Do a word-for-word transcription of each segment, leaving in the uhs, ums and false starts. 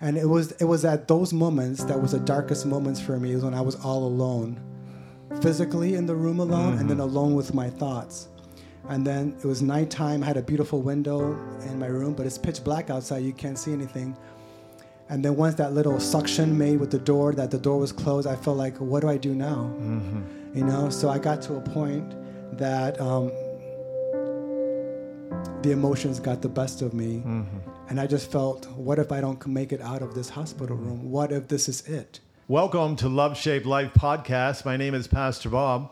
And it was it was at those moments that was the darkest moments for me, is when I was all alone, physically in the room alone, mm-hmm. and then alone with my thoughts. And then it was nighttime. I had a beautiful window in my room, but it's pitch black outside. You can't see anything. And then once that little suction made with the door, that the door was closed, I felt like, what do I do now? Mm-hmm. You know, so I got to a point that um, the emotions got the best of me. Mm-hmm. And I just felt, what if I don't make it out of this hospital room? What if this is it? Welcome to Love Shaped Life Podcast. My name is Pastor Bob.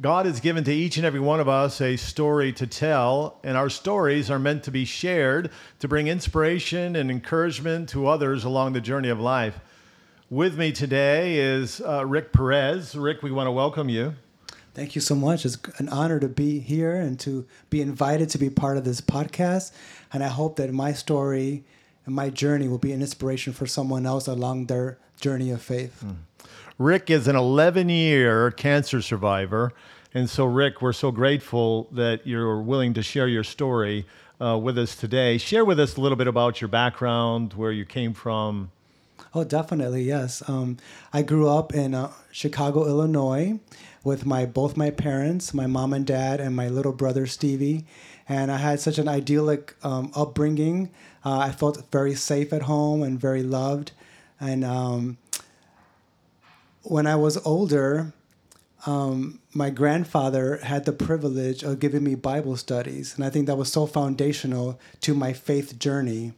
God has given to each and every one of us a story to tell, and our stories are meant to be shared to bring inspiration and encouragement to others along the journey of life. With me today is uh, Rick Perez. Rick, we want to welcome you. Thank you so much. It's an honor to be here and to be invited to be part of this podcast. And I hope that my story and my journey will be an inspiration for someone else along their journey of faith. Mm. Rick is an eleven-year cancer survivor. And so, Rick, we're so grateful that you're willing to share your story uh, with us today. Share with us a little bit about your background, where you came from. Oh, definitely, yes. Um, I grew up in uh, Chicago, Illinois, with my both my parents, my mom and dad, and my little brother, Stevie. And I had such an idyllic um, upbringing. Uh, I felt very safe at home and very loved. And um, when I was older, um, my grandfather had the privilege of giving me Bible studies. And I think that was so foundational to my faith journey.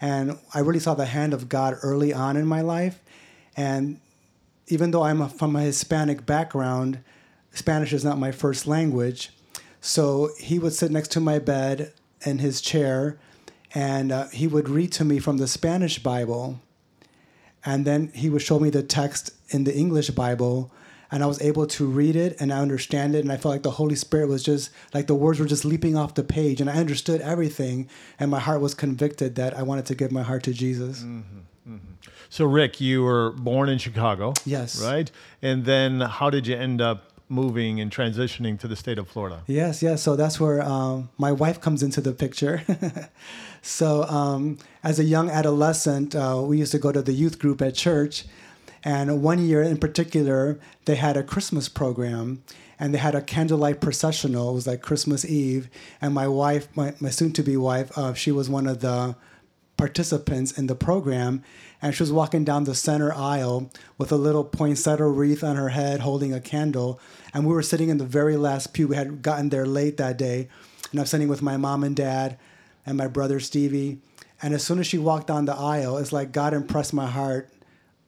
And I really saw the hand of God early on in my life. And even though I'm a, from a Hispanic background, Spanish is not my first language. So he would sit next to my bed in his chair, and uh, he would read to me from the Spanish Bible. And then he would show me the text in the English Bible, and I was able to read it, and I understand it, and I felt like the Holy Spirit was just, like the words were just leaping off the page, and I understood everything, and my heart was convicted that I wanted to give my heart to Jesus. Mm-hmm. Mm-hmm. So, Rick, you were born in Chicago. Yes. Right? And then how did you end up moving and transitioning to the state of Florida? Yes, yes. So that's where um, my wife comes into the picture. So um, as a young adolescent, uh, we used to go to the youth group at church. And one year in particular, they had a Christmas program, and they had a candlelight processional. It was like Christmas Eve. And my wife, my, my soon-to-be wife, uh, she was one of the participants in the program, and she was walking down the center aisle with a little poinsettia wreath on her head holding a candle, and we were sitting in the very last pew. We had gotten there late that day, and I'm sitting with my mom and dad and my brother Stevie, and as soon as she walked down the aisle, it's like God impressed my heart.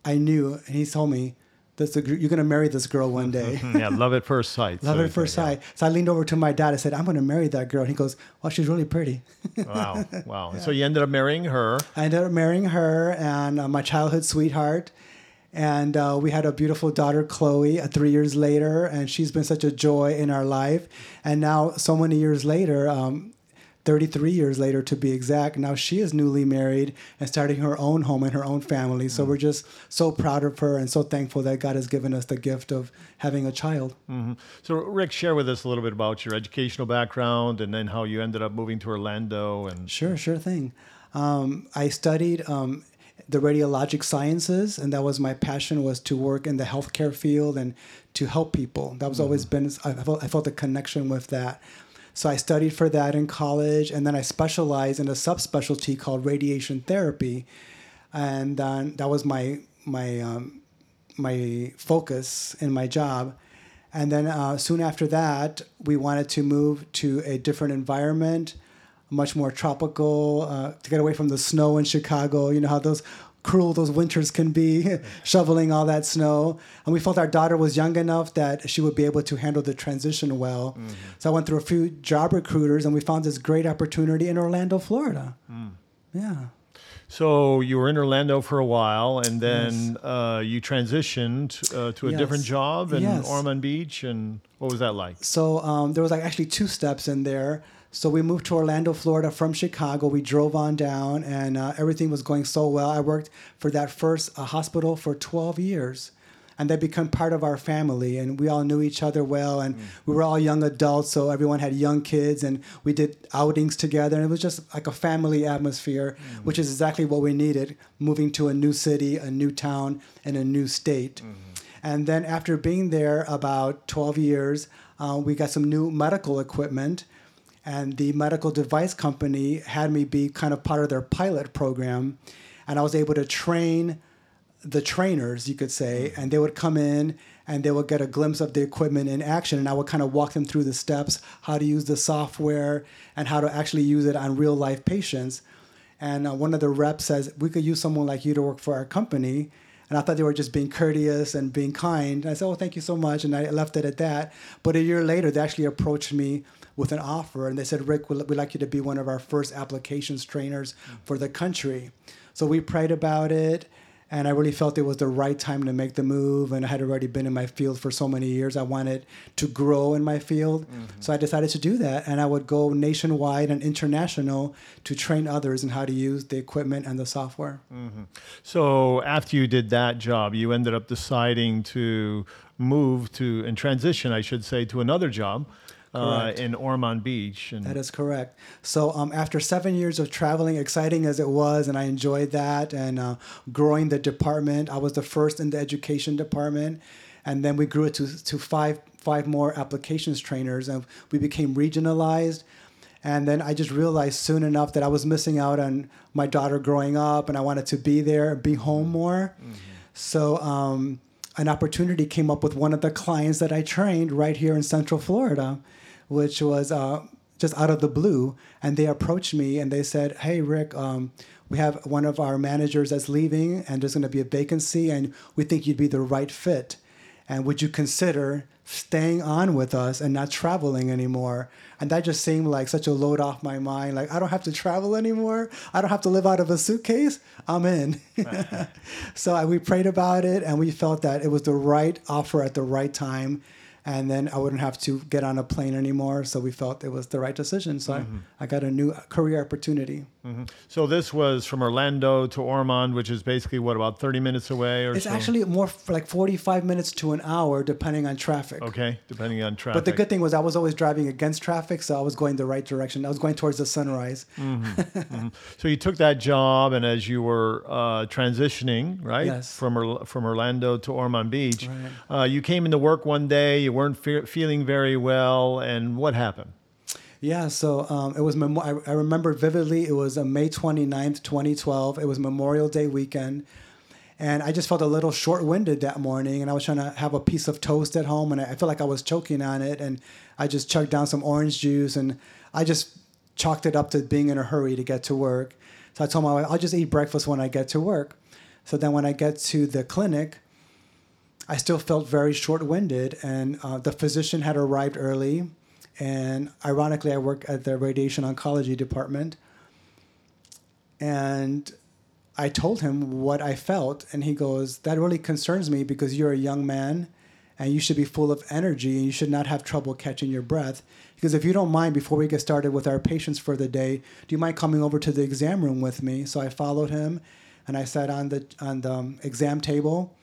I knew, and he told me, That's a, you're going to marry this girl one day. Yeah, love at first sight. Love so at first sight. Yeah. So I leaned over to my dad. I said, I'm going to marry that girl. And he goes, well, she's really pretty. Wow, wow. Yeah. So you ended up marrying her. I ended up marrying her and uh, my childhood sweetheart. And uh, we had a beautiful daughter, Chloe, uh, three years later. And she's been such a joy in our life. And now so many years later, um, thirty-three years later to be exact, now she is newly married and starting her own home and her own family. So we're just so proud of her and so thankful that God has given us the gift of having a child. Mm-hmm. So Rick, share with us a little bit about your educational background and then how you ended up moving to Orlando. And Sure, sure thing. Um, I studied um, the radiologic sciences, and that was my passion, was to work in the healthcare field and to help people. That was mm-hmm. always been, I felt, I felt a connection with that. So I studied for that in college, and then I specialized in a subspecialty called radiation therapy, and uh, that was my my um, my focus in my job. And then uh, soon after that, we wanted to move to a different environment, much more tropical, uh, to get away from the snow in Chicago. You know how those cruel those winters can be, shoveling all that snow. And we felt our daughter was young enough that she would be able to handle the transition well. Mm-hmm. So I went through a few job recruiters, and we found this great opportunity in Orlando, Florida. Mm. Yeah. So you were in Orlando for a while, and then yes. uh, you transitioned uh, to a yes. different job in yes. Ormond Beach. And what was that like? So um, there was like actually two steps in there. So we moved to Orlando, Florida from Chicago. We drove on down, and uh, everything was going so well. I worked for that first uh, hospital for twelve years. and they become part of our family. And we all knew each other well, and mm. we were all young adults, so everyone had young kids, and we did outings together, and it was just like a family atmosphere, mm. which is exactly what we needed, moving to a new city, a new town, and a new state. Mm. And then after being there about twelve years, uh, we got some new medical equipment, and the medical device company had me be kind of part of their pilot program, and I was able to train the trainers, you could say, and they would come in and they would get a glimpse of the equipment in action, and I would kind of walk them through the steps, how to use the software and how to actually use it on real life patients. And uh, one of the reps says, "We could use someone like you to work for our company." And I thought they were just being courteous and being kind. And I said, "Oh, thank you so much." And I left it at that. But a year later, they actually approached me with an offer. And they said, "Rick, we'd like you to be one of our first applications trainers for the country." So we prayed about it. And I really felt it was the right time to make the move. And I had already been in my field for so many years. I wanted to grow in my field. Mm-hmm. So I decided to do that. And I would go nationwide and international to train others in how to use the equipment and the software. Mm-hmm. So after you did that job, you ended up deciding to move to, and transition, I should say, to another job. Uh, in Ormond Beach. And that is correct. So um, after seven years of traveling, exciting as it was, and I enjoyed that, and uh, growing the department, I was the first in the education department, and then we grew it to to five five more applications trainers, and we became regionalized. And then I just realized soon enough that I was missing out on my daughter growing up, and I wanted to be there, be home more. Mm-hmm. So um, an opportunity came up with one of the clients that I trained right here in Central Florida, which was uh, just out of the blue. And they approached me and they said, "Hey, Rick, um, we have one of our managers that's leaving and there's going to be a vacancy, and we think you'd be the right fit. And would you consider staying on with us and not traveling anymore?" And that just seemed like such a load off my mind. Like, I don't have to travel anymore. I don't have to live out of a suitcase. I'm in. So I, we prayed about it, and we felt that it was the right offer at the right time. And then I wouldn't have to get on a plane anymore. So we felt it was the right decision. So mm-hmm. I, I got a new career opportunity. Mm-hmm. So this was from Orlando to Ormond, which is basically, what, about thirty minutes away or so? It's actually more like forty-five minutes to an hour, depending on traffic. Okay, depending on traffic. But the good thing was I was always driving against traffic, so I was going the right direction. I was going towards the sunrise. Mm-hmm. mm-hmm. So you took that job, and as you were uh, transitioning, right, yes. from, from Orlando to Ormond Beach, right. uh, you came into work one day, you weren't fe- feeling very well, and what happened? Yeah, so um, it was. Mem- I, I remember vividly. It was uh, May twenty-ninth, twenty twelve. It was Memorial Day weekend, and I just felt a little short-winded that morning. And I was trying to have a piece of toast at home, and I, I felt like I was choking on it. And I just chugged down some orange juice, and I just chalked it up to being in a hurry to get to work. So I told my wife, "I'll just eat breakfast when I get to work." So then, when I get to the clinic, I still felt very short-winded, and uh, the physician had arrived early. And ironically, I work at the radiation oncology department. And I told him what I felt. And he goes, "That really concerns me because you're a young man and you should be full of energy and you should not have trouble catching your breath. Because if you don't mind, before we get started with our patients for the day, do you mind coming over to the exam room with me?" So I followed him and I sat on the, on the um, exam table.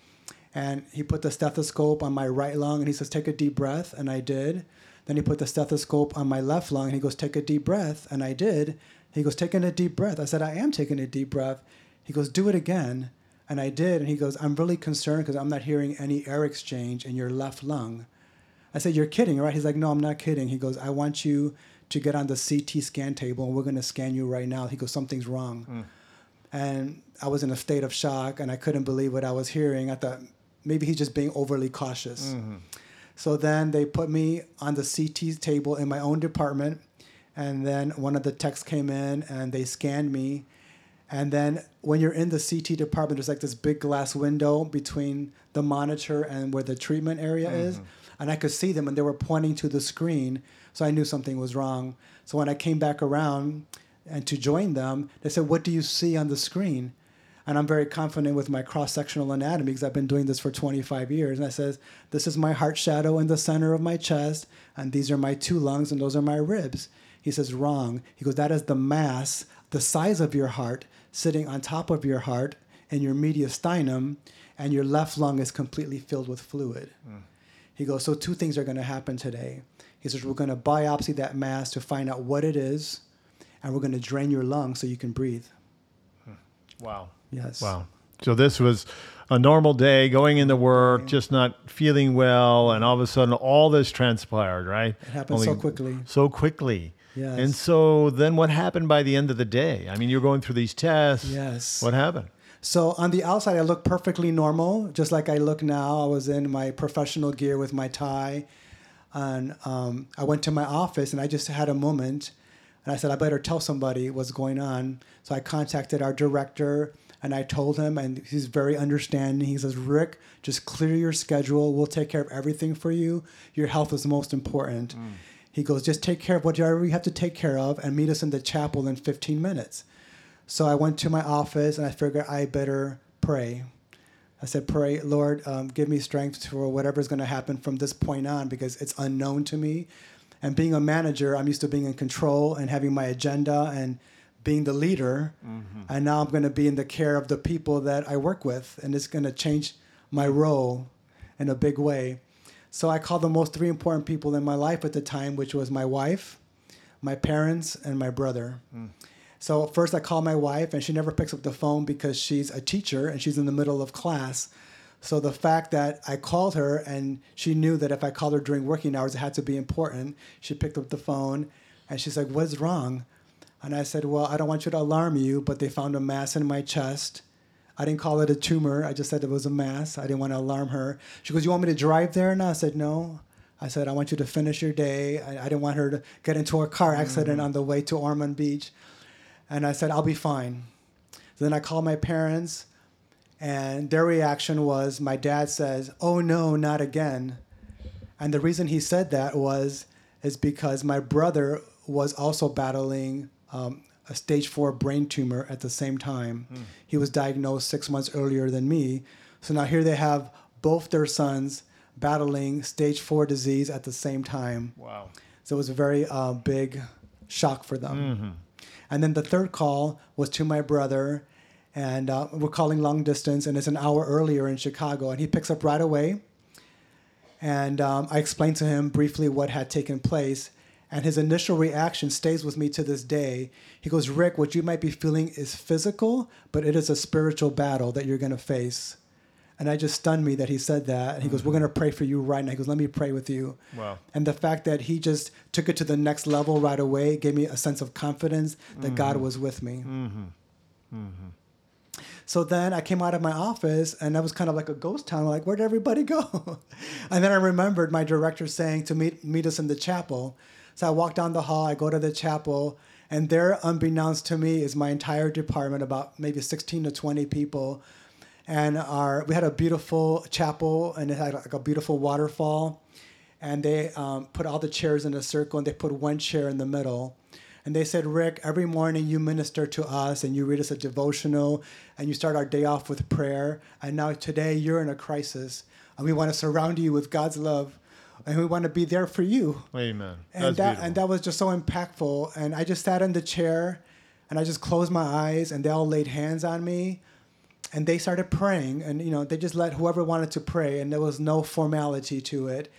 And he put the stethoscope on my right lung and he says, "Take a deep breath." And I did. Then he put the stethoscope on my left lung, and he goes, "Take a deep breath." And I did. He goes, "Taking a deep breath." I said, "I am taking a deep breath." He goes, "Do it again." And I did. And he goes, "I'm really concerned because I'm not hearing any air exchange in your left lung." I said, "You're kidding, right?" He's like, "No, I'm not kidding." He goes, "I want you to get on the C T scan table, and we're going to scan you right now." He goes, "Something's wrong." Mm. And I was in a state of shock, and I couldn't believe what I was hearing. I thought, maybe he's just being overly cautious. Mm-hmm. So then they put me on the C T table in my own department, and then one of the techs came in and they scanned me. And then when you're in the C T department, there's like this big glass window between the monitor and where the treatment area mm-hmm. is. And I could see them, and they were pointing to the screen, so I knew something was wrong. So when I came back around and to join them, they said, "What do you see on the screen?" And I'm very confident with my cross-sectional anatomy because I've been doing this for twenty-five years. And I says, "This is my heart shadow in the center of my chest, and these are my two lungs, and those are my ribs." He says, "Wrong." He goes, "That is the mass, the size of your heart, sitting on top of your heart in your mediastinum, and your left lung is completely filled with fluid. Mm. He goes, so two things are going to happen today. He says, we're going to biopsy that mass to find out what it is, and we're going to drain your lung so you can breathe. Wow. Yes. Wow. So this was a normal day, going into work, just not feeling well, and all of a sudden all this transpired, right? It happened Only so quickly. So quickly. Yes. And so then what happened by the end of the day? I mean, you're going through these tests. Yes. What happened? So on the outside, I looked perfectly normal, just like I look now. I was in my professional gear with my tie, and um, I went to my office, and I just had a moment, and I said, I better tell somebody what's going on. So I contacted our director, and I told him, and he's very understanding. He says, Rick, just clear your schedule. We'll take care of everything for you. Your health is most important. Mm. He goes, just take care of whatever you have to take care of and meet us in the chapel in fifteen minutes. So I went to my office, and I figured I better pray. I said, pray, Lord, um, give me strength for whatever's going to happen from this point on, because it's unknown to me. And being a manager, I'm used to being in control and having my agenda and being the leader, mm-hmm. and now I'm going to be in the care of the people that I work with, and it's going to change my role in a big way. So I called the most three important people in my life at the time, which was my wife, my parents, and my brother. Mm. So first I called my wife, and she never picks up the phone because she's a teacher, and she's in the middle of class. So the fact that I called her, and she knew that if I called her during working hours, it had to be important. She picked up the phone, and she's like, what's wrong? And I said, well, I don't want you to alarm you, but they found a mass in my chest. I didn't call it a tumor. I just said it was a mass. I didn't want to alarm her. She goes, you want me to drive there? And I said, no. I said, I want you to finish your day. I, I didn't want her to get into a car accident mm. on the way to Ormond Beach. And I said, I'll be fine. Then I called my parents, and their reaction was, my dad says, oh, no, not again. And the reason he said that was is because my brother was also battling Um, a stage four brain tumor at the same time. Mm. He was diagnosed six months earlier than me. So now here they have both their sons battling stage four disease at the same time. Wow. So it was a very uh, big shock for them. Mm-hmm. And then the third call was to my brother, and uh, we're calling long distance, and it's an hour earlier in Chicago, and he picks up right away. And um, I explained to him briefly what had taken place. And his initial reaction stays with me to this day. He goes, Rick, what you might be feeling is physical, but it is a spiritual battle that you're going to face. And I just stunned me that he said that. And he mm-hmm. goes, we're going to pray for you right now. He goes, let me pray with you. Wow. And the fact that he just took it to the next level right away gave me a sense of confidence that mm-hmm. God was with me. Mm-hmm. Mm-hmm. So then I came out of my office, and that was kind of like a ghost town. I'm like, where'd everybody go? And then I remembered my director saying to meet, meet us in the chapel. So I walk down the hall, I go to the chapel, and there, unbeknownst to me, is my entire department, about maybe sixteen to twenty people. And our we had a beautiful chapel, and it had like a beautiful waterfall. And they um, put all the chairs in a circle, and they put one chair in the middle. And they said, Rick, every morning you minister to us, and you read us a devotional, and you start our day off with prayer. And now today you're in a crisis, and we want to surround you with God's love. And we want to be there for you. Amen. And that, and that was just so impactful. And I just sat in the chair, and I just closed my eyes, and they all laid hands on me, and they started praying. And, you know, they just let whoever wanted to pray, and there was no formality to it.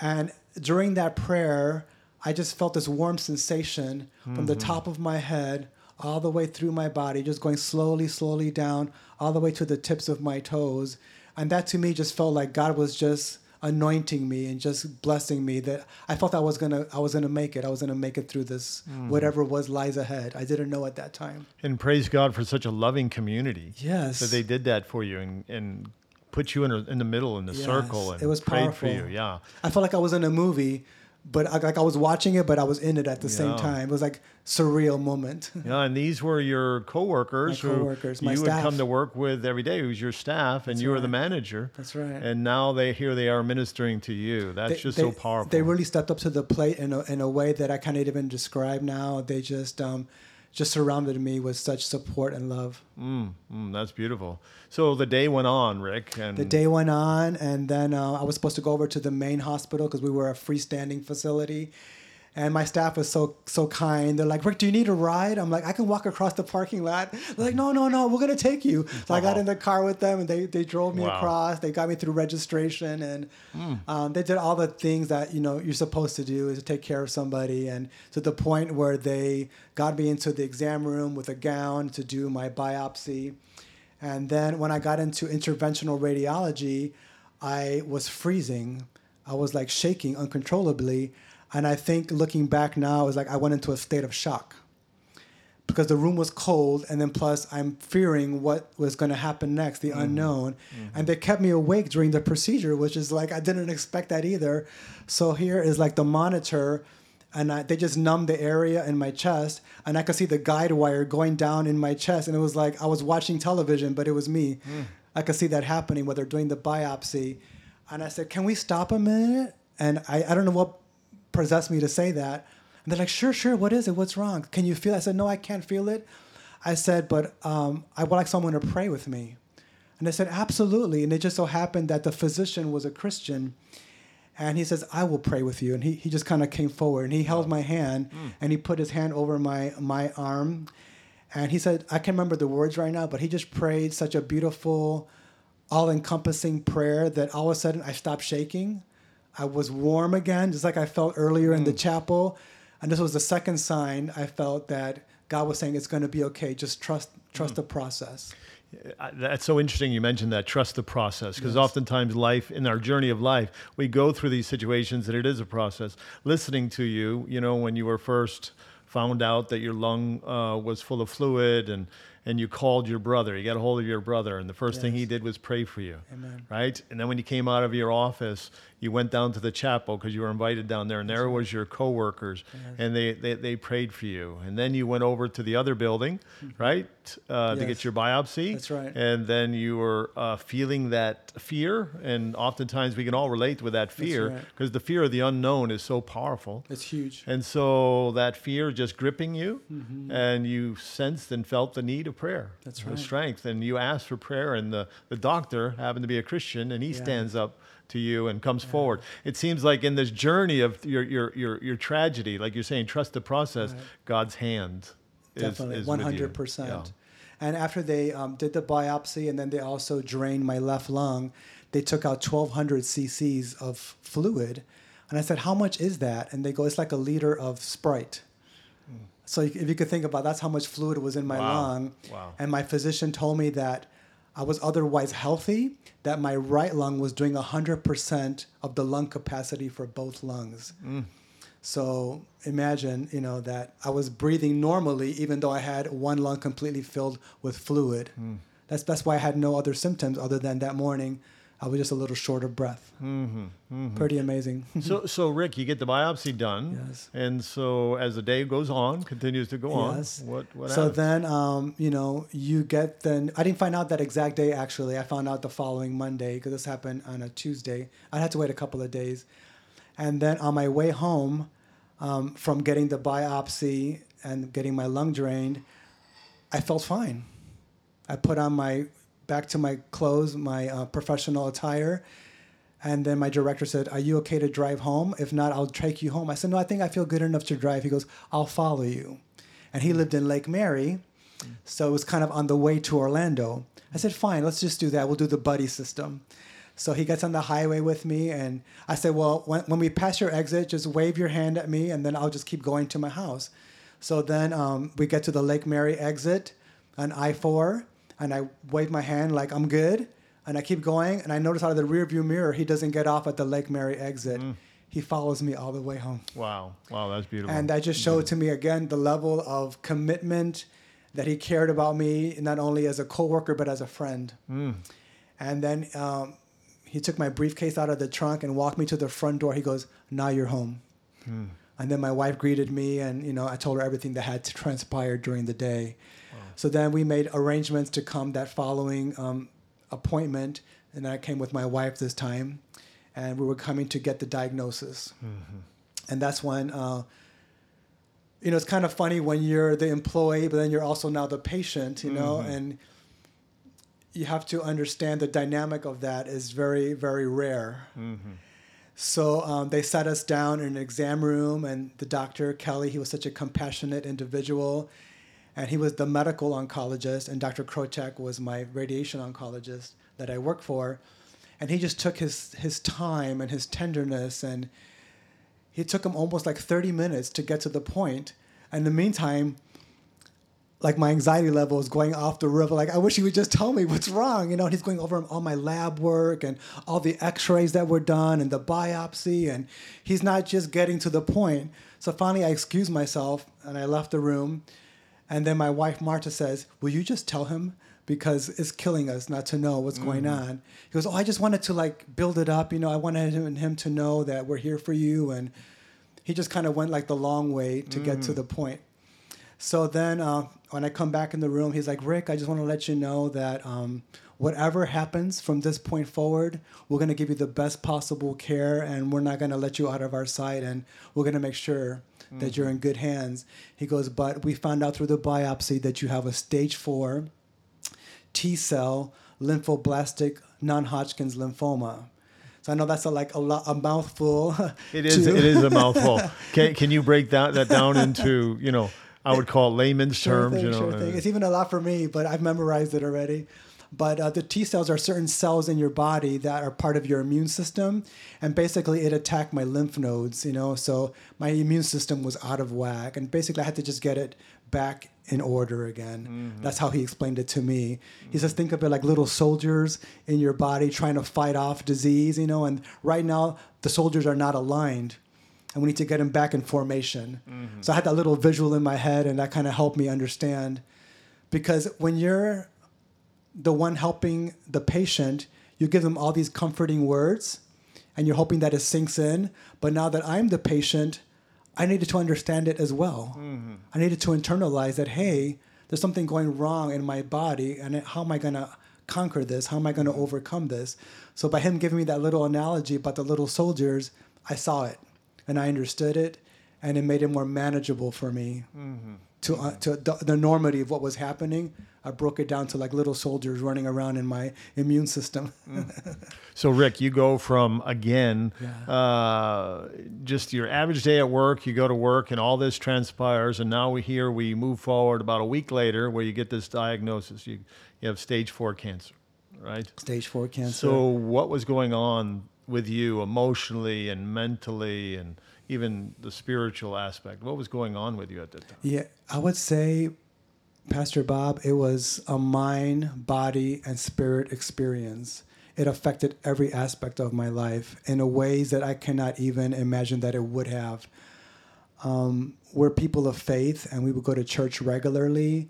And during that prayer, I just felt this warm sensation mm-hmm. from the top of my head all the way through my body, just going slowly, slowly down, all the way to the tips of my toes. And that to me just felt like God was just anointing me and just blessing me, that I felt I was gonna I was gonna make it. I was gonna make it through this mm. whatever was lies ahead. I didn't know at that time. And praise God for such a loving community. Yes. So they did that for you and, and put you in a, in the middle in the yes. circle and it was prayed powerful. For you. Yeah. I felt like I was in a movie, but I, like I was watching it, but I was in it at the yeah. same time. It was like surreal moment. Yeah, and these were your coworkers, my coworkers who my you staff. Would come to work with every day. It was your staff, and That's you right. were the manager. That's right. And now they here they are ministering to you. That's they, just they, so powerful. They really stepped up to the plate in a, in a way that I can't even describe now. They just um, just surrounded me with such support and love. Mm, mm, that's beautiful. So the day went on, Rick. And the day went on, and then uh, I was supposed to go over to the main hospital because we were a freestanding facility. And my staff was so so kind. They're like, Rick, do you need a ride? I'm like, I can walk across the parking lot. They're like, no, no, no, we're going to take you. So wow. I got in the car with them, and they, they drove me wow. across. They got me through registration, and mm. um, they did all the things that, you know, you're supposed to do is to take care of somebody. And to the point where they got me into the exam room with a gown to do my biopsy. And then when I got into interventional radiology, I was freezing. I was like shaking uncontrollably. And I think looking back now is like I went into a state of shock because the room was cold, and then plus I'm fearing what was going to happen next, the mm-hmm. unknown. Mm-hmm. And they kept me awake during the procedure, which is like I didn't expect that either. So here is like the monitor, and I, they just numbed the area in my chest, and I could see the guide wire going down in my chest. And it was like I was watching television, but it was me. Mm. I could see that happening where they're doing the biopsy. And I said, can we stop a minute? And I, I don't know what possessed me to say that. And they're like, sure, sure, what is it? What's wrong? Can you feel it? I said, no, I can't feel it. I said, but um, I would like someone to pray with me. And they said, absolutely. And it just so happened that the physician was a Christian. And he says, I will pray with you. And he, he just kind of came forward. And he held my hand. Mm. And he put his hand over my, my arm. And he said, I can't remember the words right now, but he just prayed such a beautiful, all-encompassing prayer that all of a sudden I stopped shaking. I was warm again, just like I felt earlier mm. in the chapel. And this was the second sign I felt that God was saying, it's going to be okay. Just trust trust mm. the process. That's so interesting you mentioned that, trust the process, because yes. oftentimes life, in our journey of life, we go through these situations and it is a process. Listening to you, you know, when you were first found out that your lung uh, was full of fluid and and you called your brother, you got a hold of your brother, and the first yes. thing he did was pray for you, Amen. Right? And then when you came out of your office, you went down to the chapel because you were invited down there, and there That's was right. your coworkers, yes. and they, they, they prayed for you. And then you went over to the other building, mm-hmm. right, uh, yes. to get your biopsy. That's right. And then you were uh, feeling that fear, and oftentimes we can all relate with that fear because right. the fear of the unknown is so powerful. It's huge. And so that fear just gripping you, mm-hmm. and you sensed and felt the need of prayer. That's right. The strength. And you asked for prayer, and the, the doctor happened to be a Christian, and he yeah. stands up to you and comes yeah. forward. It seems like in this journey of your your your, your tragedy, like you're saying, trust the process, right. God's hand Definitely. Is, is one hundred percent. With you. Yeah. And after they um, did the biopsy, and then they also drained my left lung, they took out twelve hundred cc's of fluid. And I said, how much is that? And they go, it's like a liter of Sprite. Mm. So if you could think about it, that's how much fluid was in my wow. lung. Wow. And my physician told me that I was otherwise healthy, that my right lung was doing one hundred percent of the lung capacity for both lungs. Mm. So imagine, you know, that I was breathing normally, even though I had one lung completely filled with fluid. Mm. That's, that's why I had no other symptoms other than that morning I was just a little short of breath. Mm-hmm, mm-hmm. Pretty amazing. so, so Rick, you get the biopsy done, yes. and so as the day goes on, continues to go yes. on. What? What? So happens? Then, um, you know, you get then. I didn't find out that exact day. Actually, I found out the following Monday because this happened on a Tuesday. I had to wait a couple of days, and then on my way home um, from getting the biopsy and getting my lung drained, I felt fine. I put on my back to my clothes, my uh, professional attire. And then my director said, are you okay to drive home? If not, I'll take you home. I said, no, I think I feel good enough to drive. He goes, I'll follow you. And he lived in Lake Mary, so it was kind of on the way to Orlando. I said, fine, let's just do that. We'll do the buddy system. So he gets on the highway with me, and I said, well, when, when we pass your exit, just wave your hand at me, and then I'll just keep going to my house. So then um, we get to the Lake Mary exit on I four, and I wave my hand like, I'm good. And I keep going. And I notice out of the rearview mirror, he doesn't get off at the Lake Mary exit. Mm. He follows me all the way home. Wow. Wow, that's beautiful. And that just showed yeah. to me, again, the level of commitment that he cared about me, not only as a coworker, but as a friend. Mm. And then um, he took my briefcase out of the trunk and walked me to the front door. He goes, now you're home. Mm. And then my wife greeted me. And, you know, I told her everything that had transpired during the day. So then we made arrangements to come that following um, appointment, and I came with my wife this time, and we were coming to get the diagnosis. Mm-hmm. And that's when, uh, you know, it's kind of funny when you're the employee, but then you're also now the patient, you know, mm-hmm. and you have to understand the dynamic of that is very, very rare. Mm-hmm. So um, they sat us down in an exam room, and the doctor, Kelly, he was such a compassionate individual, and he was the medical oncologist, and Doctor Krochak was my radiation oncologist that I worked for, and he just took his, his time and his tenderness, and it took him almost like thirty minutes to get to the point. And in the meantime, like my anxiety level is going off the river. Like, I wish he would just tell me what's wrong. You know, and he's going over all my lab work and all the x-rays that were done and the biopsy. And he's not just getting to the point. So finally, I excused myself and I left the room. And then my wife, Marta, says, will you just tell him? Because it's killing us not to know what's mm. going on. He goes, oh, I just wanted to, like, build it up. You know, I wanted him, him to know that we're here for you. And he just kind of went, like, the long way to mm. get to the point. So then uh, when I come back in the room, he's like, Rick, I just want to let you know that um, whatever happens from this point forward, we're going to give you the best possible care, and we're not going to let you out of our sight, and we're going to make sure mm-hmm. that you're in good hands. He goes, but we found out through the biopsy that you have a stage four T cell lymphoblastic non-Hodgkin's lymphoma. So I know that's a, like a, lo- a mouthful. It is. It is a mouthful. Can, can you break that, that down into, you know, I would call layman's sure terms. Thing, you know, sure thing. It's even a lot for me, but I've memorized it already. But uh, the T cells are certain cells in your body that are part of your immune system. And basically it attacked my lymph nodes, you know, so my immune system was out of whack. And basically I had to just get it back in order again. Mm-hmm. That's how he explained it to me. He says, think of it like little soldiers in your body trying to fight off disease, you know, and right now the soldiers are not aligned. And we need to get him back in formation. Mm-hmm. So I had that little visual in my head, and that kind of helped me understand. Because when you're the one helping the patient, you give them all these comforting words, and you're hoping that it sinks in. But now that I'm the patient, I needed to understand it as well. Mm-hmm. I needed to internalize that, hey, there's something going wrong in my body, and how am I going to conquer this? How am I going to overcome this? So by him giving me that little analogy about the little soldiers, I saw it. And I understood it, and it made it more manageable for me mm-hmm. to uh, to the, the enormity of what was happening. I broke it down to like little soldiers running around in my immune system. mm. So, Rick, you go from, again, yeah. uh, just your average day at work, you go to work, and all this transpires, and now we hear we move forward about a week later where you get this diagnosis. You, you have stage four cancer, right? Stage four cancer. So what was going on with you emotionally and mentally and even the spiritual aspect? What was going on with you at that time? Yeah, I would say, Pastor Bob, it was a mind, body, and spirit experience. It affected every aspect of my life in a ways that I cannot even imagine that it would have. Um, we're people of faith, and we would go to church regularly.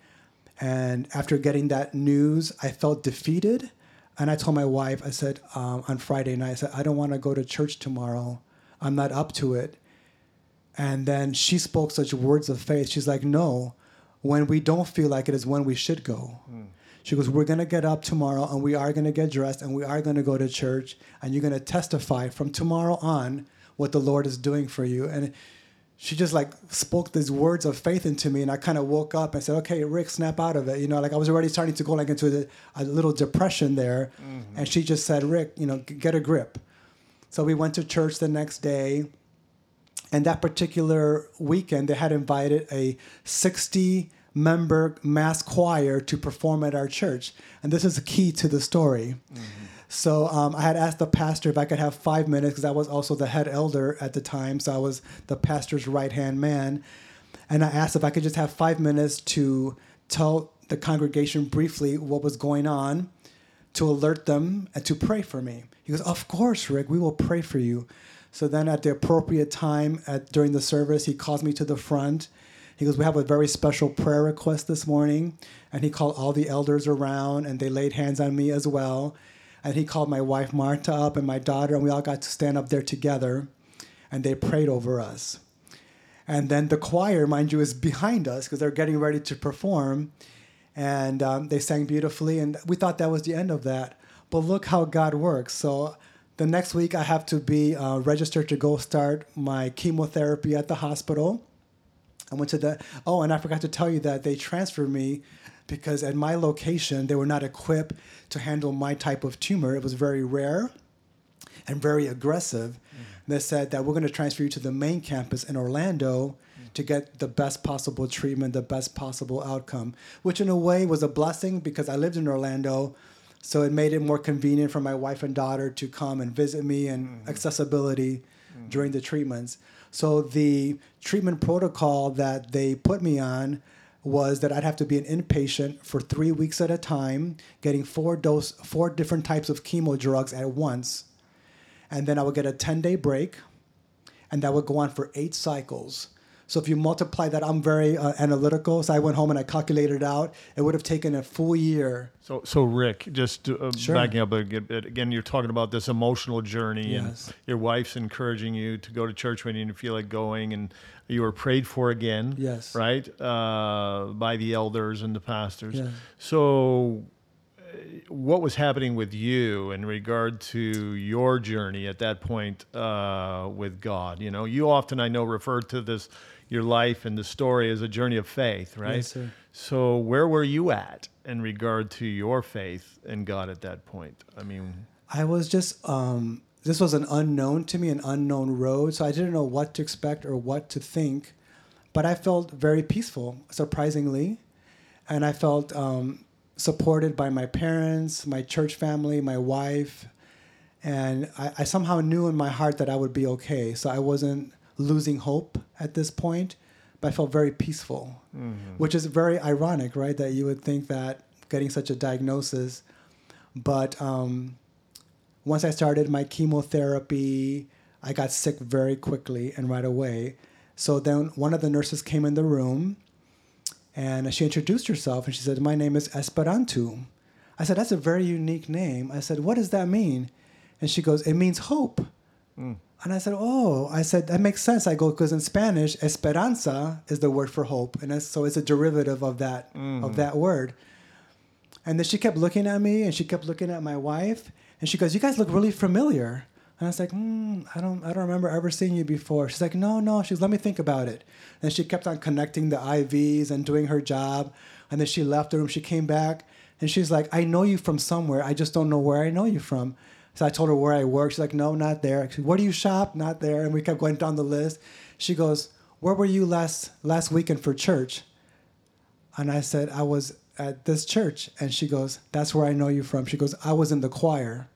And after getting that news, I felt defeated. And I told my wife, I said, um, on Friday night, I said, I don't want to go to church tomorrow. I'm not up to it. And then she spoke such words of faith. She's like, no, when we don't feel like it is when we should go. Mm. She goes, we're going to get up tomorrow, and we are going to get dressed, and we are going to go to church, and you're going to testify from tomorrow on what the Lord is doing for you. And she just like spoke these words of faith into me, and I kind of woke up and said, okay, Rick, snap out of it. You know, like I was already starting to go like into the, a little depression there. Mm-hmm. And she just said, Rick, you know, get a grip. So we went to church the next day. And that particular weekend, they had invited a sixty member mass choir to perform at our church. And this is key to the story. Mm-hmm. So um, I had asked the pastor if I could have five minutes because I was also the head elder at the time. So I was the pastor's right-hand man. And I asked if I could just have five minutes to tell the congregation briefly what was going on, to alert them, and to pray for me. He goes, of course, Rick, we will pray for you. So then at the appropriate time at, during the service, he calls me to the front. He goes, we have a very special prayer request this morning. And he called all the elders around, and they laid hands on me as well. And he called my wife, Marta, up and my daughter, and we all got to stand up there together, and they prayed over us. And then the choir, mind you, is behind us because they're getting ready to perform, and um, they sang beautifully, and we thought that was the end of that. But look how God works. So the next week I have to be uh, registered to go start my chemotherapy at the hospital. I went to the, oh, and I forgot to tell you that they transferred me because at my location, they were not equipped to handle my type of tumor. It was very rare, and very aggressive, mm-hmm. that said that we're going to transfer you to the main campus in Orlando mm-hmm. to get the best possible treatment, the best possible outcome, which in a way was a blessing because I lived in Orlando, so it made it more convenient for my wife and daughter to come and visit me and mm-hmm. accessibility mm-hmm. during the treatments. So the treatment protocol that they put me on was that I'd have to be an inpatient for three weeks at a time, getting four dose, four different types of chemo drugs at once. And then I would get a ten-day break, and that would go on for eight cycles. So if you multiply that, I'm very uh, analytical, so I went home and I calculated it out. It would have taken a full year. So, so Rick, just uh, sure. backing up again, you're talking about this emotional journey, yes. and your wife's encouraging you to go to church when you didn't feel like going, and you were prayed for again, yes, right, uh, by the elders and the pastors. Yes. So what was happening with you in regard to your journey at that point uh, with God? You know, you often, I know, refer to this, your life and the story as a journey of faith, right? Yes, sir. So where were you at in regard to your faith in God at that point? I mean, I was just, um, this was an unknown to me, an unknown road. So I didn't know what to expect or what to think, but I felt very peaceful, surprisingly. And I felt, um, supported by my parents, my church family, my wife, and I, I somehow knew in my heart that I would be okay. So I wasn't losing hope at this point, but I felt very peaceful, mm-hmm. which is very ironic, right? That you would think that getting such a diagnosis. But um, once I started my chemotherapy, I got sick very quickly and right away. So then one of the nurses came in the room, and she introduced herself, and she said, "My name is Esperanto." I said, "That's a very unique name." I said, "What does that mean?" And she goes, "It means hope." Mm. And I said, "Oh," I said, "that makes sense." I go, "Because in Spanish, esperanza is the word for hope, and so it's a derivative of that mm. of that word." And then she kept looking at me, and she kept looking at my wife, and she goes, "You guys look really familiar." And I was like, mm, I don't I don't remember ever seeing you before. She's like, no, no. She's, let me think about it. And she kept on connecting the I Vs and doing her job. And then she left the room. She came back. And she's like, I know you from somewhere. I just don't know where I know you from. So I told her where I work. She's like, no, not there. She said, where do you shop? Not there. And we kept going down the list. She goes, where were you last last weekend for church? And I said, I was at this church. And she goes, that's where I know you from. She goes, I was in the choir.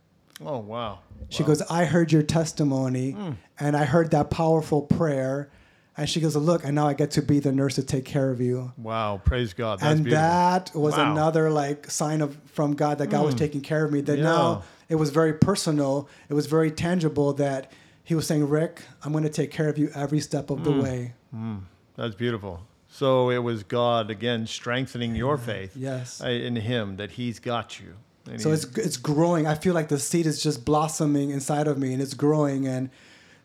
Oh, wow. She wow. goes, I heard your testimony, mm. and I heard that powerful prayer. And she goes, look, and now I get to be the nurse to take care of you. Wow, praise God. That's and beautiful. That was wow. another like sign of from God that God mm. was taking care of me. That yeah. now it was very personal. It was very tangible that he was saying, Rick, I'm going to take care of you every step of mm. the way. Mm. That's beautiful. So it was God, again, strengthening Amen. Your faith yes. in him, that he's got you. And so it's it's growing. I feel like the seed is just blossoming inside of me, and it's growing. And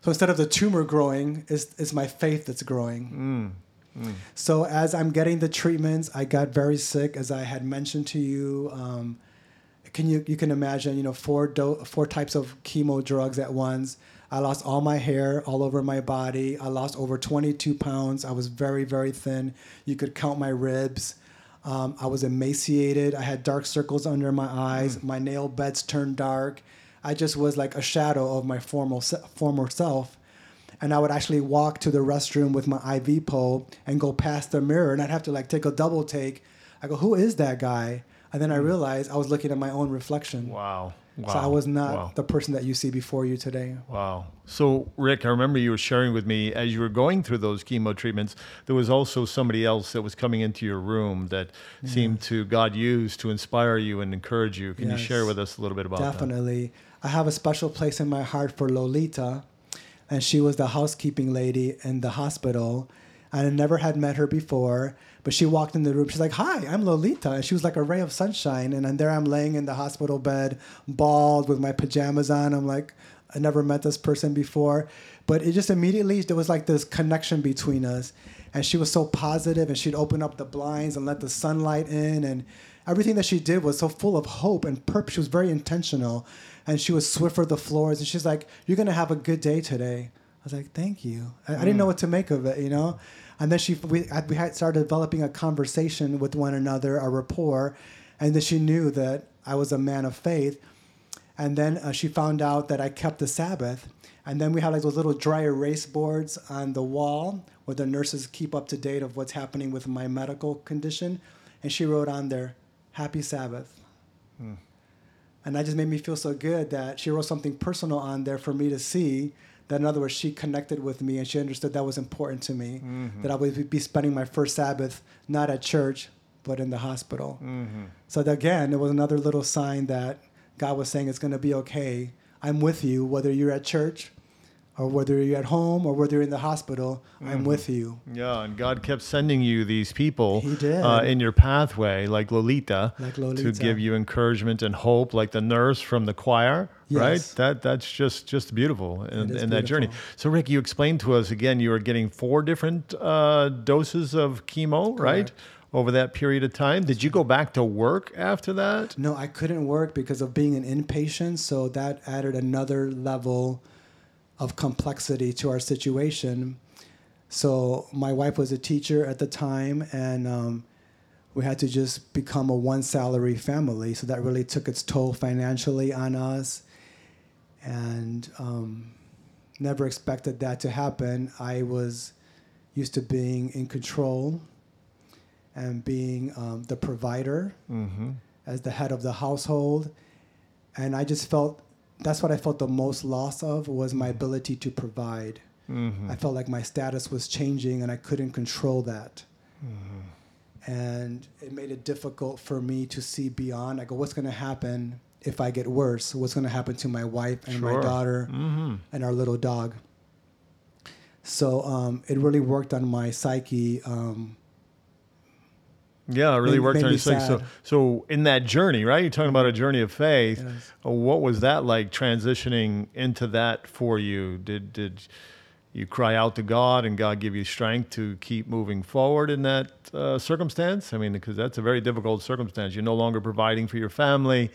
so instead of the tumor growing, it's, it's my faith that's growing. Mm, mm. So as I'm getting the treatments, I got very sick, as I had mentioned to you. Um, can you you can imagine, you know, four do- four types of chemo drugs at once. I lost all my hair all over my body. I lost over twenty-two pounds. I was very, very thin. You could count my ribs. Um, I was emaciated. I had dark circles under my eyes. Mm. My nail beds turned dark. I just was like a shadow of my former se- former self. And I would actually walk to the restroom with my I V pole and go past the mirror, and I'd have to like take a double take. I go, who is that guy? And then I realized I was looking at my own reflection. Wow. Wow. So I was not wow. the person that you see before you today. Wow. So, Rick, I remember you were sharing with me, as you were going through those chemo treatments, there was also somebody else that was coming into your room that mm-hmm. seemed to God use to inspire you and encourage you. Can yes. you share with us a little bit about Definitely. That? Definitely. I have a special place in my heart for Lolita, and she was the housekeeping lady in the hospital. I never had met her before, but she walked in the room. She's like, hi, I'm Lolita. And she was like a ray of sunshine. And, and there I'm laying in the hospital bed, bald, with my pajamas on. I'm like, I never met this person before. But it just immediately, there was like this connection between us. And she was so positive, and she'd open up the blinds and let the sunlight in. And everything that she did was so full of hope and purpose. She was very intentional. And she would Swiffer the floors. And she's like, you're going to have a good day today. I was like, thank you. I, mm. I didn't know what to make of it, you know? And then she, we, we had started developing a conversation with one another, a rapport, and then she knew that I was a man of faith. And then uh, she found out that I kept the Sabbath. And then we had like those little dry erase boards on the wall where the nurses keep up to date of what's happening with my medical condition. And she wrote on there, "Happy Sabbath." Hmm. And that just made me feel so good that she wrote something personal on there for me to see. That, in other words, she connected with me and she understood that was important to me, mm-hmm. that I would be spending my first Sabbath not at church, but in the hospital. Mm-hmm. So, that, again, it was another little sign that God was saying it's going to be okay. I'm with you, whether you're at church or whether you're at home or whether you're in the hospital, mm-hmm. I'm with you. Yeah, and God kept sending you these people he did. Uh, in your pathway, like Lolita, like Lolita, to give you encouragement and hope, like the nurse from the choir. Yes. Right? That That's just, just beautiful in, in beautiful. that journey. So, Rick, you explained to us, again, you were getting four different uh, doses of chemo, Correct. right, over that period of time. Did you go back to work after that? No, I couldn't work because of being an inpatient, so that added another level of complexity to our situation. So my wife was a teacher at the time, and um, we had to just become a one-salary family, so that really took its toll financially on us. And um, never expected that to happen. I was used to being in control and being um, the provider mm-hmm. as the head of the household. And I just felt, that's what I felt the most loss of, was my ability to provide. Mm-hmm. I felt like my status was changing and I couldn't control that. Mm-hmm. And it made it difficult for me to see beyond. I go, what's going to happen if I get worse? What's going to happen to my wife and sure. my daughter mm-hmm. and our little dog? So um, it really worked on my psyche. Um, yeah, it really made, worked made on your psyche. So, so in that journey, right? You're talking about a journey of faith. Yes. What was that like transitioning into that for you? Did did you cry out to God and God give you strength to keep moving forward in that uh, circumstance? I mean, because that's a very difficult circumstance. You're no longer providing for your family.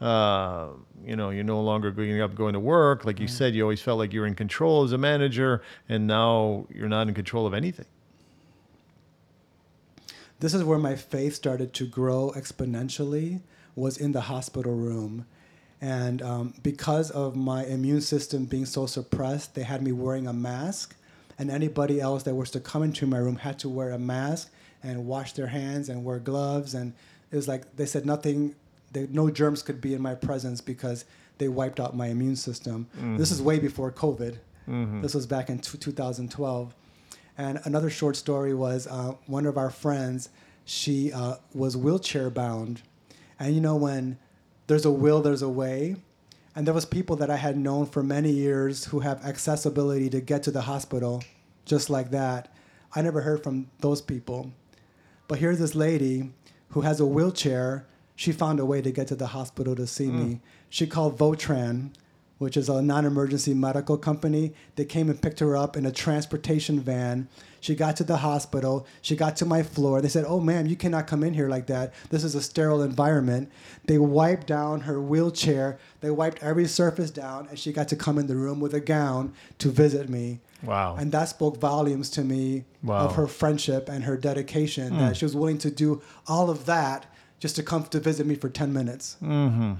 Uh, you know, you're no longer going up, going to work. Like you mm-hmm. said, you always felt like you were in control as a manager, and now you're not in control of anything. This is where my faith started to grow exponentially, was in the hospital room. And um, because of my immune system being so suppressed, they had me wearing a mask, and anybody else that was to come into my room had to wear a mask and wash their hands and wear gloves. And it was like, they said nothing... They, no germs could be in my presence because they wiped out my immune system. Mm-hmm. This is way before COVID. Mm-hmm. This was back in t- two thousand twelve. And another short story was uh, one of our friends, she uh, was wheelchair bound. And you know, when there's a will, there's a way. And there was people that I had known for many years who have accessibility to get to the hospital just like that. I never heard from those people. But here's this lady who has a wheelchair. She found a way to get to the hospital to see mm. me. She called Votran, which is a non-emergency medical company. They came and picked her up in a transportation van. She got to the hospital. She got to my floor. They said, "Oh, ma'am, you cannot come in here like that. This is a sterile environment." They wiped down her wheelchair. They wiped every surface down, and she got to come in the room with a gown to visit me. Wow. And that spoke volumes to me wow. of her friendship and her dedication, mm. that she was willing to do all of that just to come to visit me for ten minutes. Mm-hmm.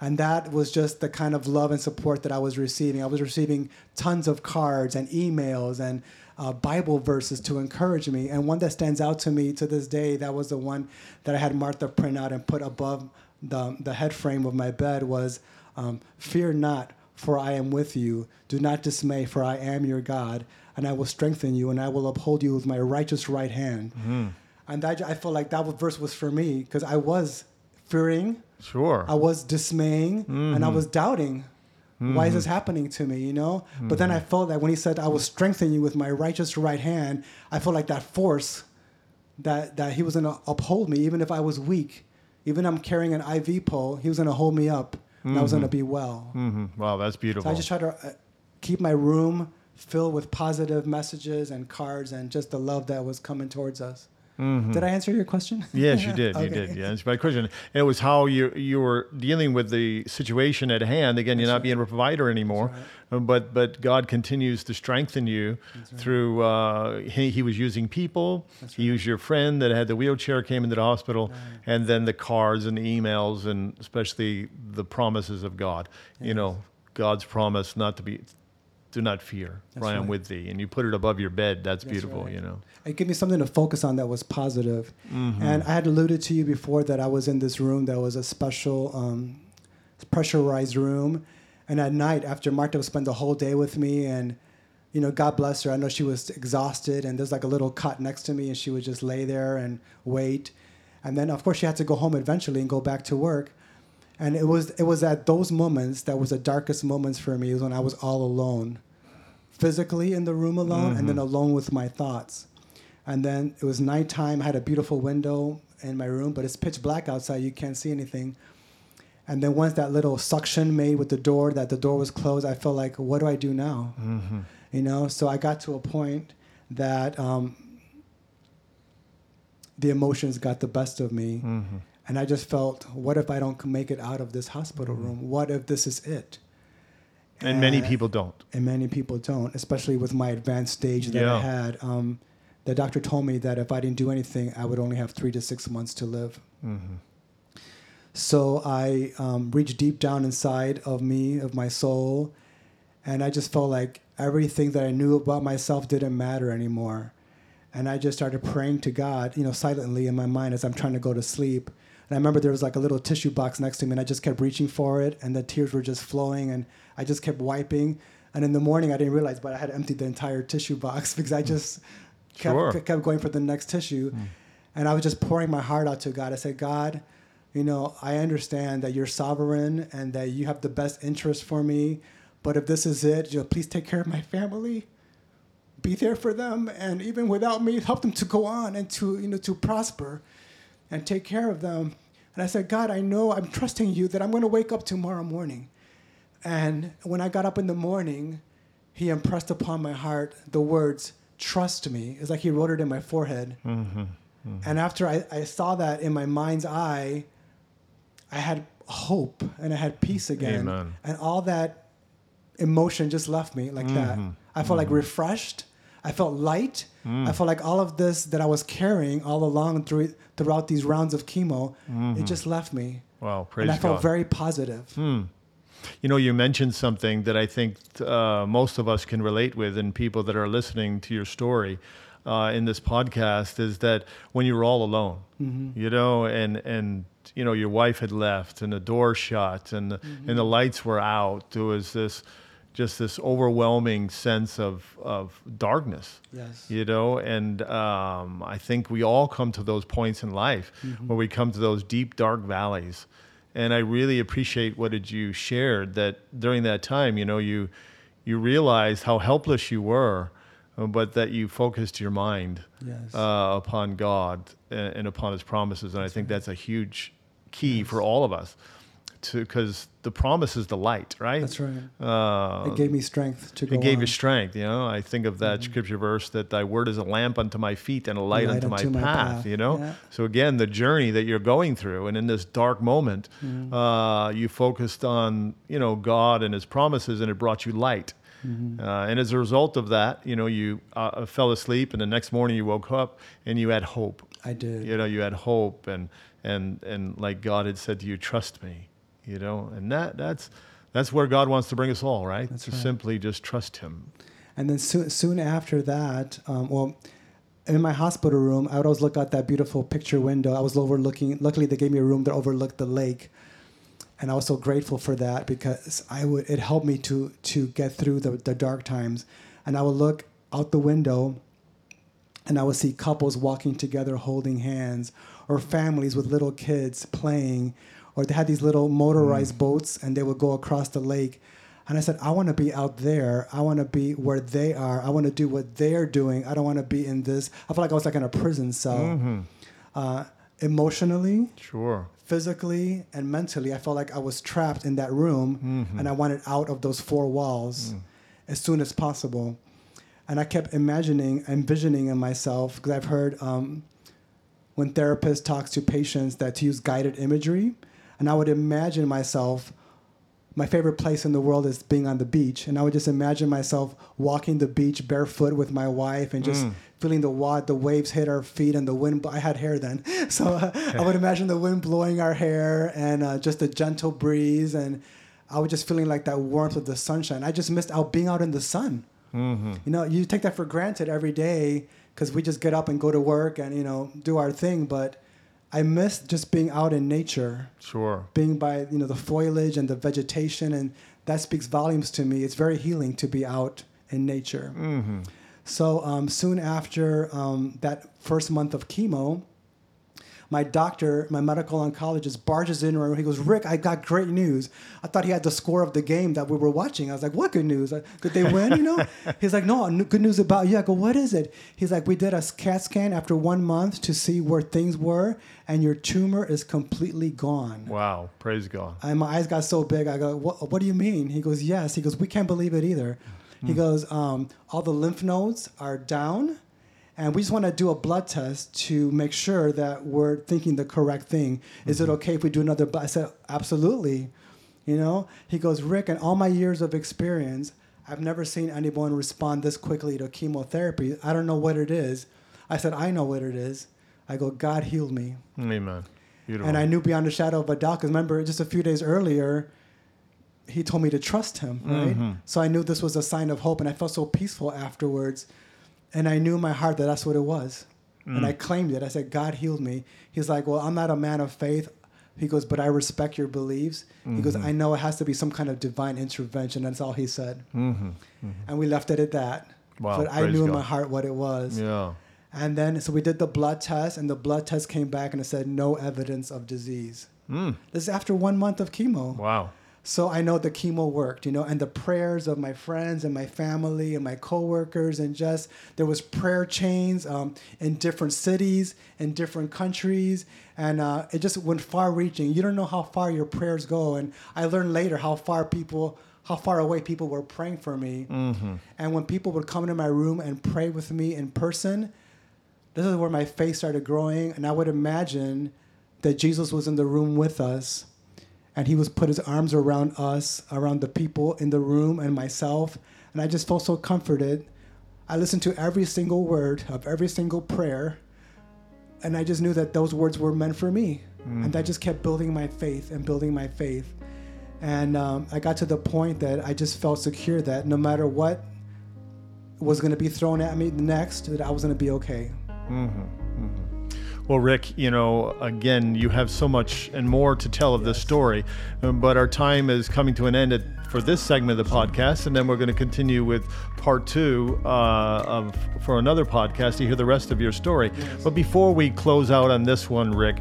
And that was just the kind of love and support that I was receiving. I was receiving tons of cards and emails and uh, Bible verses to encourage me. And one that stands out to me to this day, that was the one that I had Marta print out and put above the, the head frame of my bed, was, um, "Fear not, for I am with you. Do not dismay, for I am your God. And I will strengthen you, and I will uphold you with my righteous right hand." Mm-hmm. And that, I felt like that verse was for me because I was fearing, sure, I was dismaying, mm-hmm. and I was doubting. Mm-hmm. Why is this happening to me, you know? Mm-hmm. But then I felt that when he said, "I will strengthen you with my righteous right hand," I felt like that force, that, that he was going to uphold me, even if I was weak. Even if I'm carrying an I V pole, he was going to hold me up, and mm-hmm. I was going to be well. Mm-hmm. Wow, that's beautiful. So I just try to keep my room filled with positive messages and cards and just the love that was coming towards us. Mm-hmm. Did I answer your question? Yes, you did. Okay. You did. You answered my question. It was how you you were dealing with the situation at hand. Again, That's you're not right. being a provider anymore, right. but but God continues to strengthen you right. through. Uh, he, he was using people. Right. He used your friend that had the wheelchair, came into the hospital, right. and then the cards and the emails, and especially the promises of God. Yes. You know, God's promise not to be. Do not fear, for I am with thee. And you put it above your bed. That's, That's beautiful, right. you know. It gave me something to focus on that was positive. Mm-hmm. And I had alluded to you before that I was in this room that was a special um, pressurized room. And at night, after Marta would spend the whole day with me, and, you know, God bless her. I know she was exhausted. And there's like a little cot next to me, and she would just lay there and wait. And then, of course, she had to go home eventually and go back to work. And it was it was at those moments that was the darkest moments for me. It was when I was all alone, physically in the room alone, mm-hmm. and then alone with my thoughts. And then it was nighttime. I had a beautiful window in my room, but it's pitch black outside. You can't see anything. And then once that little suction made with the door, that the door was closed, I felt like, what do I do now? Mm-hmm. You know. So I got to a point that um, the emotions got the best of me. Mm-hmm. And I just felt, what if I don't make it out of this hospital room? What if this is it? And, and many people don't. And many people don't, especially with my advanced stage that yeah. I had. Um, the doctor told me that if I didn't do anything, I would only have three to six months to live. Mm-hmm. So I um, reached deep down inside of me, of my soul, and I just felt like everything that I knew about myself didn't matter anymore. And I just started praying to God, you know, silently in my mind as I'm trying to go to sleep. And I remember there was like a little tissue box next to me, and I just kept reaching for it, and the tears were just flowing, and I just kept wiping. And in the morning, I didn't realize, but I had emptied the entire tissue box because I just kept, sure. kept going for the next tissue. Mm. And I was just pouring my heart out to God. I said, God, you know, I understand that you're sovereign and that you have the best interest for me, but if this is it, you know, please take care of my family. Be there for them, and even without me, help them to go on and to, you know, to prosper. And take care of them. And I said, God, I know I'm trusting you that I'm going to wake up tomorrow morning. And when I got up in the morning, he impressed upon my heart the words, trust me. It's like he wrote it in my forehead. Mm-hmm. Mm-hmm. And after I, I saw that in my mind's eye, I had hope and I had peace again. Amen. And all that emotion just left me like mm-hmm. that. I felt mm-hmm. like refreshed. I felt light. Mm. I felt like all of this that I was carrying all along through, throughout these rounds of chemo, mm-hmm. it just left me. Wow, praise God. And I felt God. very positive. Mm. You know, you mentioned something that I think uh, most of us can relate with, and people that are listening to your story uh, in this podcast, is that when you were all alone, mm-hmm. you know, and and you know, your wife had left, and the door shut, and mm-hmm. and the lights were out. There was this. Just this overwhelming sense of, of darkness, yes. you know? And um, I think we all come to those points in life mm-hmm. where we come to those deep, dark valleys. And I really appreciate what did you shared, that during that time, you know, you you realized how helpless you were, but that you focused your mind yes. uh, upon God and, and upon his promises. And that's I think right. that's a huge key yes. for all of us. Because the promise is the light, right? That's right. Uh, it gave me strength to go on. It gave you strength, you know. I think of that mm-hmm. scripture verse that thy word is a lamp unto my feet and a light, light unto, unto my, my path, path, you know. Yeah. So again, the journey that you're going through, and in this dark moment, mm-hmm. uh, you focused on, you know, God and his promises, and it brought you light. Mm-hmm. Uh, and as a result of that, you know, you uh, fell asleep, and the next morning you woke up and you had hope. I did. You know, you had hope, and and and like God had said to you, trust me. You know, and that that's that's where God wants to bring us all, right? That's to right. simply just trust him. And then soon, soon after that, um, well, in my hospital room, I would always look out that beautiful picture window. I was overlooking. Luckily, they gave me a room that overlooked the lake, and I was so grateful for that because I would. It helped me to to get through the, the dark times. And I would look out the window, and I would see couples walking together, holding hands, or families with little kids playing. Or they had these little motorized mm. boats, and they would go across the lake. And I said, I want to be out there. I want to be where they are. I want to do what they're doing. I don't want to be in this. I felt like I was like in a prison cell. Mm-hmm. Uh, emotionally, sure, physically, and mentally, I felt like I was trapped in that room, mm-hmm. and I wanted out of those four walls mm. as soon as possible. And I kept imagining, envisioning in myself, because I've heard um, when therapists talk to patients that to use guided imagery. And I would imagine myself, my favorite place in the world is being on the beach. And I would just imagine myself walking the beach barefoot with my wife and just mm. feeling the wa- the waves hit our feet and the wind. I had hair then. So uh, I would imagine the wind blowing our hair and uh, just a gentle breeze. And I was just feeling like that warmth of the sunshine. I just missed out being out in the sun. Mm-hmm. You know, you take that for granted every day because we just get up and go to work and, you know, do our thing. But I miss just being out in nature. Sure. Being by, you know, the foliage and the vegetation, and that speaks volumes to me. It's very healing to be out in nature. Mm-hmm. So um, soon after um, that first month of chemo, my doctor, my medical oncologist, barges in and he goes, "Rick, I got great news." I thought he had the score of the game that we were watching. I was like, "What good news? Did they win?" You know? He's like, "No, good news about you." I go, "What is it?" He's like, "We did a CAT scan after one month to see where things were, and your tumor is completely gone." Wow, praise God. And my eyes got so big. I go, "What, what do you mean?" He goes, "Yes." He goes, "We can't believe it either." Mm. He goes, um, "All the lymph nodes are down. And we just want to do a blood test to make sure that we're thinking the correct thing. Is mm-hmm. it okay if we do another blood?" I said, "Absolutely." You know, he goes, "Rick, in all my years of experience, I've never seen anyone respond this quickly to chemotherapy. I don't know what it is." I said, "I know what it is." I go, "God healed me." Amen. Beautiful. And I knew beyond a shadow of a doubt, because remember, just a few days earlier, he told me to trust him, right? Mm-hmm. So I knew this was a sign of hope, and I felt so peaceful afterwards. And I knew in my heart that that's what it was. Mm. And I claimed it. I said, "God healed me." He's like, "Well, I'm not a man of faith." He goes, "But I respect your beliefs." Mm-hmm. He goes, "I know it has to be some kind of divine intervention." That's all he said. Mm-hmm. Mm-hmm. And we left it at that. Wow, but I knew God. In my heart what it was. Yeah. And then, so we did the blood test, and the blood test came back and it said no evidence of disease. Mm. This is after one month of chemo. Wow. So I know the chemo worked, you know, and the prayers of my friends and my family and my coworkers, and just there was prayer chains um, in different cities, in different countries, and uh, it just went far-reaching. You don't know how far your prayers go, and I learned later how far people, how far away people were praying for me. Mm-hmm. And when people would come into my room and pray with me in person, this is where my faith started growing, and I would imagine that Jesus was in the room with us. And he was put his arms around us, around the people in the room and myself. And I just felt so comforted. I listened to every single word of every single prayer. And I just knew that those words were meant for me. Mm. And that just kept building my faith and building my faith. And um, I got to the point that I just felt secure that no matter what was going to be thrown at me next, that I was going to be okay. Mm-hmm. Mm-hmm. Well, Rick, you know, again, you have so much and more to tell of yes. this story, but our time is coming to an end at, for this segment of the podcast, and then we're going to continue with part two uh, of for another podcast to hear the rest of your story. Yes. But before we close out on this one, Rick,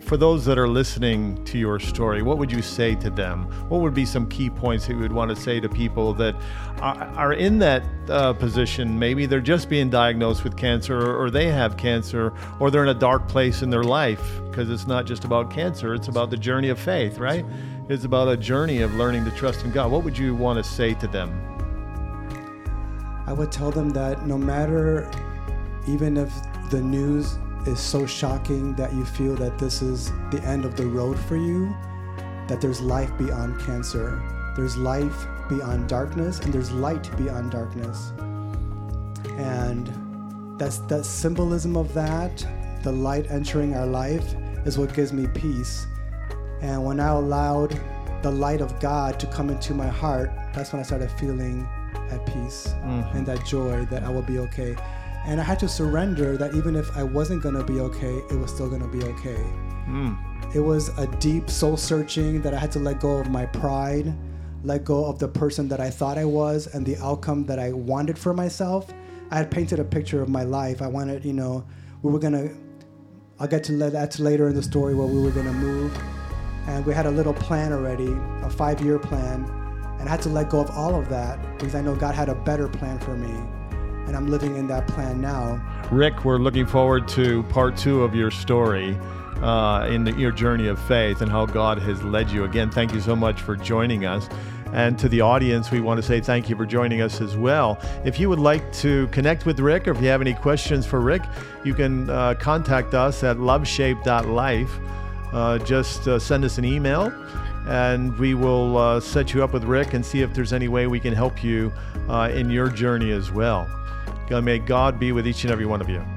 for those that are listening to your story, what would you say to them? What would be some key points that you would want to say to people that are, are in that uh, position? Maybe they're just being diagnosed with cancer, or they have cancer, or they're in a dark place in their life, because it's not just about cancer, it's about the journey of faith, right? It's about a journey of learning to trust in God. What would you want to say to them? I would tell them that no matter, even if the news is so shocking that you feel that this is the end of the road for you, that there's life beyond cancer, there's life beyond darkness, and there's light beyond darkness. And that's that symbolism of that, the light entering our life, is what gives me peace. And when I allowed the light of God to come into my heart, that's when I started feeling at peace mm-hmm. and that joy that I would be okay. And I had to surrender that even if I wasn't going to be okay, it was still going to be okay. Mm. It was a deep soul searching that I had to let go of my pride, let go of the person that I thought I was and the outcome that I wanted for myself. I had painted a picture of my life. I wanted, you know, we were going to, I'll get to that later in the story where we were going to move. And we had a little plan already, a five-year plan. And I had to let go of all of that because I know God had a better plan for me. And I'm living in that plan now. Rick, we're looking forward to part two of your story. uh, in the, your journey of faith and how God has led you. Again, thank you so much for joining us. And to the audience, we want to say thank you for joining us as well. If you would like to connect with Rick, or if you have any questions for Rick, you can uh, contact us at love shape dot life. Uh, just uh, send us an email, and we will uh, set you up with Rick and see if there's any way we can help you uh, in your journey as well. May God be with each and every one of you.